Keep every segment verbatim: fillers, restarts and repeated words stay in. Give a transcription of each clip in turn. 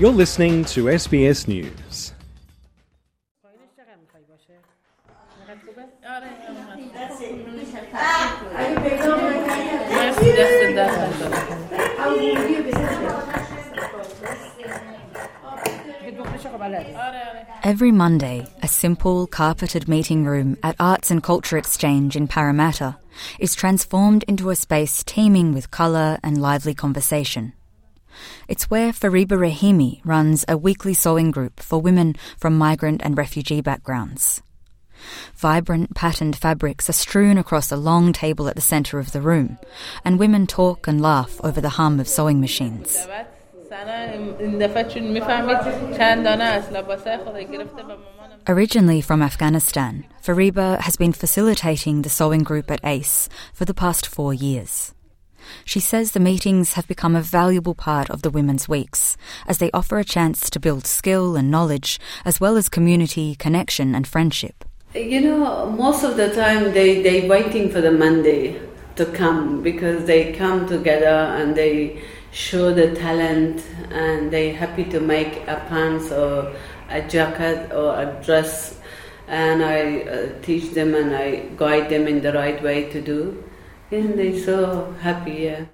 You're listening to S B S News. Every Monday, a simple, carpeted meeting room at Arts and Culture Exchange in Parramatta is transformed into a space teeming with colour and lively conversation. It's where Fariba Rahimi runs a weekly sewing group for women from migrant and refugee backgrounds. Vibrant, patterned fabrics are strewn across a long table at the centre of the room, and women talk and laugh over the hum of sewing machines. Originally from Afghanistan, Fariba has been facilitating the sewing group at A C E for the past four years. She says the meetings have become a valuable part of the Women's Weeks, as they offer a chance to build skill and knowledge, as well as community, connection and friendship. You know, most of the time they, they're waiting for the Monday to come, because they come together and they show the talent, and they're happy to make a pants or a jacket or a dress, and I uh, teach them and I guide them in the right way to do. And they're so happy, yeah.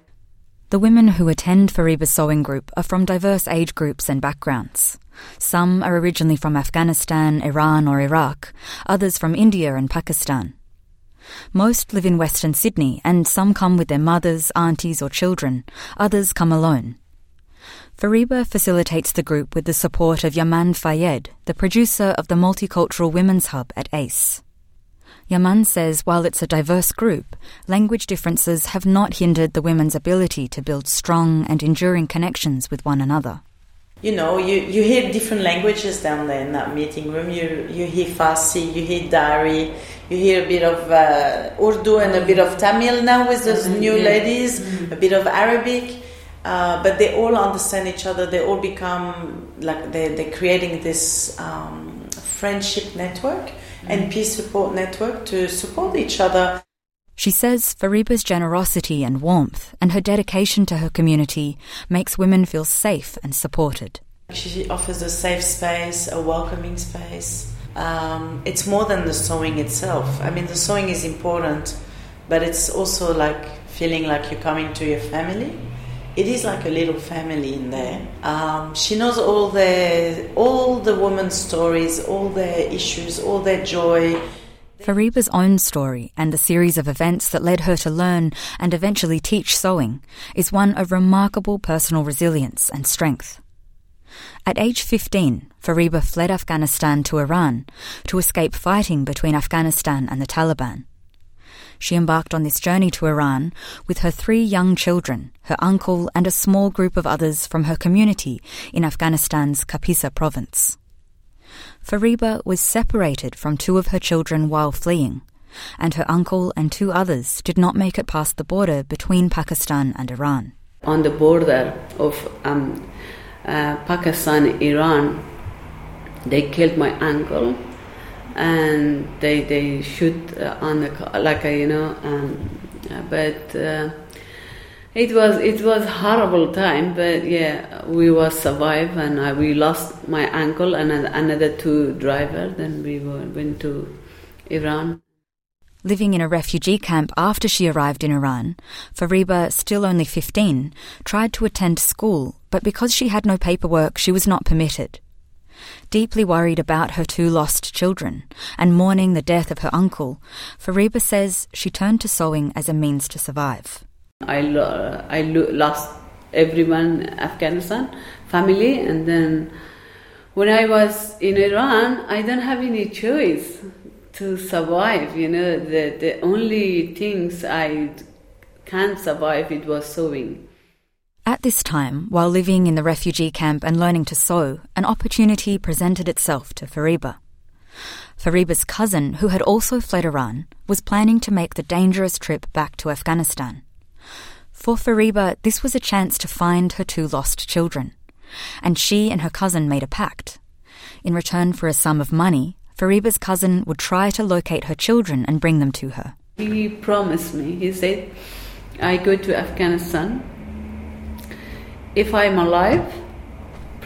The women who attend Fariba's sewing group are from diverse age groups and backgrounds. Some are originally from Afghanistan, Iran or Iraq, others from India and Pakistan. Most live in Western Sydney, and some come with their mothers, aunties or children, others come alone. Fariba facilitates the group with the support of Yaman Fayed, the producer of the Multicultural Women's Hub at A C E. Yaman says while it's a diverse group, language differences have not hindered the women's ability to build strong and enduring connections with one another. You know, you, you hear different languages down there in that meeting room. You you hear Farsi, you hear Dari, you hear a bit of uh, Urdu and a bit of Tamil now with those mm-hmm. new ladies, mm-hmm. a bit of Arabic. Uh, but they all understand each other. They all become, like, they, they're creating this um, friendship network and peer support network to support each other. She says Fariba's generosity and warmth and her dedication to her community makes women feel safe and supported. She offers a safe space, a welcoming space. Um, it's more than the sewing itself. I mean, the sewing is important, but it's also like feeling like you're coming to your family. It is like a little family in there. Um, she knows all the all the women's stories, all their issues, all their joy. Fariba's own story and the series of events that led her to learn and eventually teach sewing is one of remarkable personal resilience and strength. At age fifteen, Fariba fled Afghanistan to Iran to escape fighting between Afghanistan and the Taliban. She embarked on this journey to Iran with her three young children, her uncle and a small group of others from her community in Afghanistan's Kapisa province. Fariba was separated from two of her children while fleeing, and her uncle and two others did not make it past the border between Pakistan and Iran. On the border of um, uh, Pakistan and Iran, they killed my uncle. And they they shoot uh, on the car, like uh, you know, um, but uh, it was it was horrible time. But yeah, we were survived, and uh, we lost my uncle and another two driver. Then we were, went to Iran. Living in a refugee camp after she arrived in Iran, Fariba, still only fifteen, tried to attend school, but because she had no paperwork, she was not permitted. Deeply worried about her two lost children and mourning the death of her uncle, Fariba says she turned to sewing as a means to survive. I, lo- I lo- lost everyone in Afghanistan, family, and then when I was in Iran, I didn't have any choice to survive. You know, the, the only things I can survive, it was sewing. At this time, while living in the refugee camp and learning to sew, an opportunity presented itself to Fariba. Fariba's cousin, who had also fled Iran, was planning to make the dangerous trip back to Afghanistan. For Fariba, this was a chance to find her two lost children, and she and her cousin made a pact. In return for a sum of money, Fariba's cousin would try to locate her children and bring them to her. He promised me, he said, I go to Afghanistan. If I'm alive,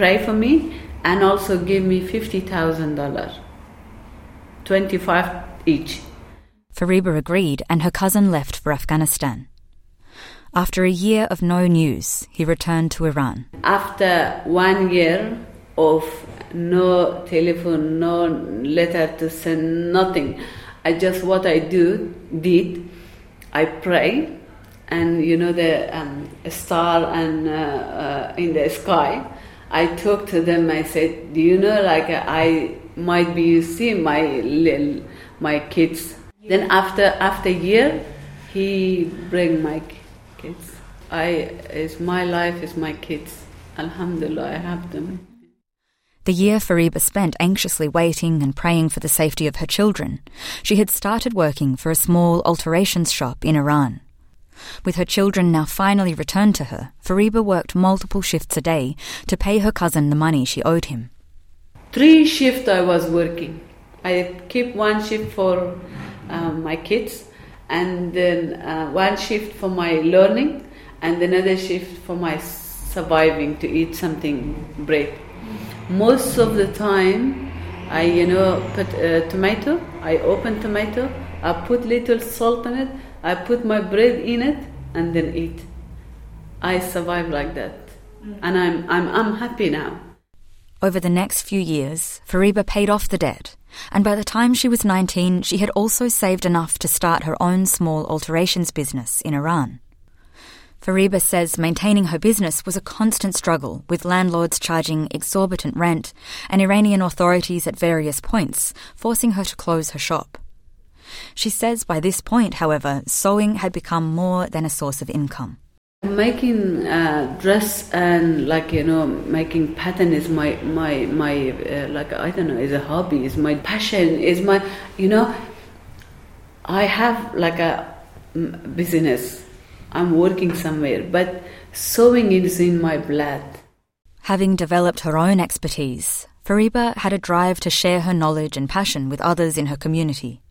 pray for me and also give me fifty thousand dollars, twenty-five each. Fariba agreed and her cousin left for Afghanistan. After a year of no news, he returned to Iran. After one year of no telephone, no letter to send, nothing. I just, what I do, did, I pray, and you know the um, star and uh, uh, in the sky, I talked to them, I said, do you know, like I might be, you see my little, my kids. Then after after a year, he bring my kids. I is my life is my kids. Alhamdulillah, I have them. The year Fariba spent anxiously waiting and praying for the safety of her children, she had started working for a small alterations shop in Iran. With her children now finally returned to her, Fariba worked multiple shifts a day to pay her cousin the money she owed him. Three shifts I was working. I keep one shift for um, my kids, and then uh, one shift for my learning, and another shift for my surviving to eat something, bread. Most of the time, I, you know, put uh, tomato, I open tomato, I put little salt in it, I put my bread in it, and then eat. I survive like that, and I'm I'm I'm happy now. Over the next few years, Fariba paid off the debt, and by the time she was nineteen, she had also saved enough to start her own small alterations business in Iran. Fariba says maintaining her business was a constant struggle, with landlords charging exorbitant rent and Iranian authorities at various points forcing her to close her shop. She says by this point, however, sewing had become more than a source of income. Making uh, dress and like, you know, making pattern is my, my, my uh, like, I don't know, is a hobby, is my passion, is my, you know, I have like a business. I'm working somewhere, but sewing is in my blood. Having developed her own expertise, Fariba had a drive to share her knowledge and passion with others in her community.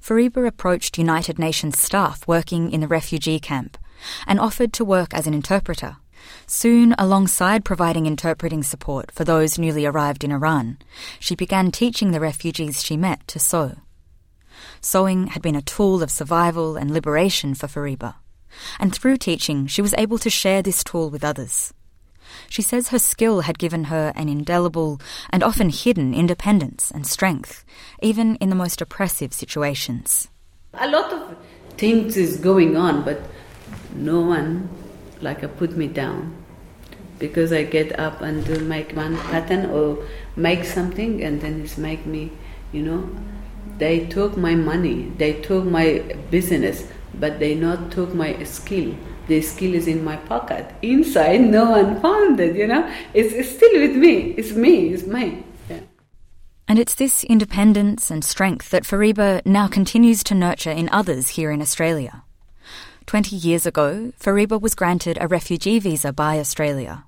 Fariba approached United Nations staff working in the refugee camp and offered to work as an interpreter. Soon, alongside providing interpreting support for those newly arrived in Iran, she began teaching the refugees she met to sew. Sewing had been a tool of survival and liberation for Fariba, and through teaching, she was able to share this tool with others. She says her skill had given her an indelible and often hidden independence and strength, even in the most oppressive situations. A lot of things is going on, but no one, like, put me down, because I get up and do make one pattern or make something, and then it's make me, you know. They took my money, they took my business, but they not took my skill. The skill is in my pocket. Inside, no one found it, you know. It's, it's still with me. It's me. It's mine. Yeah. And it's this independence and strength that Fariba now continues to nurture in others here in Australia. Twenty years ago, Fariba was granted a refugee visa by Australia.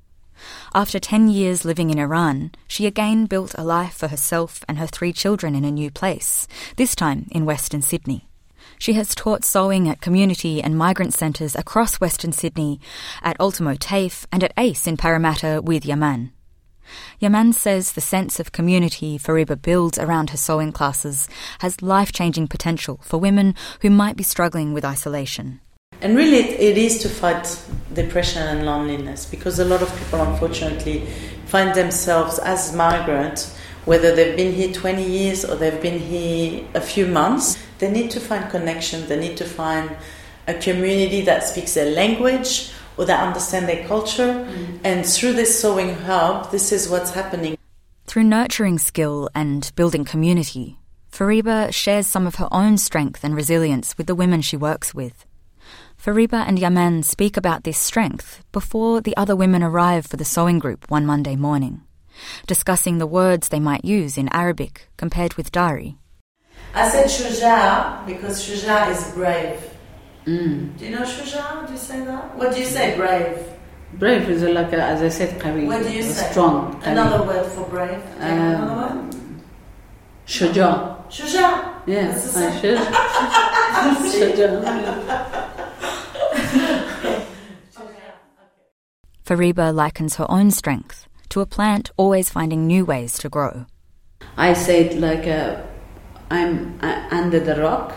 After ten years living in Iran, she again built a life for herself and her three children in a new place, this time in Western Sydney. She has taught sewing at community and migrant centres across Western Sydney, at Ultimo TAFE and at ACE in Parramatta with Yaman. Yaman says the sense of community Fariba builds around her sewing classes has life-changing potential for women who might be struggling with isolation. And really it, it is to fight depression and loneliness, because a lot of people unfortunately find themselves as migrants, whether they've been here twenty years or they've been here a few months. They need to find connection, they need to find a community that speaks their language or that understands their culture. Mm. And through this sewing hub, this is what's happening. Through nurturing skill and building community, Fariba shares some of her own strength and resilience with the women she works with. Fariba and Yaman speak about this strength before the other women arrive for the sewing group one Monday morning, discussing the words they might use in Arabic compared with Dari. I said shuja because shuja is brave. Mm. Do you know shuja? Do you say that? What do you say, brave? Brave is like, a, as I said, qawi. What do you say? Strong. Qawi. Another word for brave. Um, another word? Shuja. Shuja? Yes, shuja. Fariba likens her own strength to a plant always finding new ways to grow. I said like a, I'm under the rock.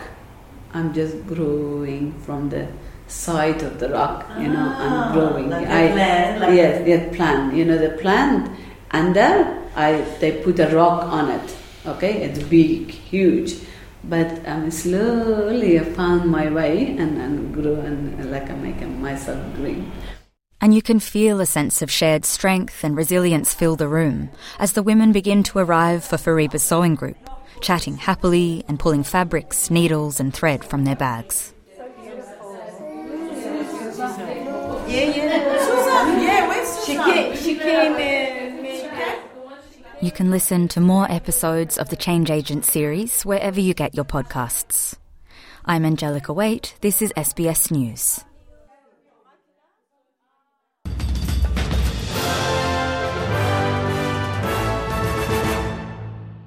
I'm just growing from the side of the rock, you know, ah, I'm growing. Like I, a plant? Like yes, the plant. You know, the plant, and then I, they put a rock on it, okay? It's big, huge. But um, slowly I found my way and, and grew and like I make myself green. And you can feel a sense of shared strength and resilience fill the room as the women begin to arrive for Fariba's sewing group, chatting happily and pulling fabrics, needles and thread from their bags. Yeah, yeah. Susan, yeah, where's Susan? She came in. You can listen to more episodes of the Change Agents series wherever you get your podcasts. I'm Angelica Waite. This is S B S News.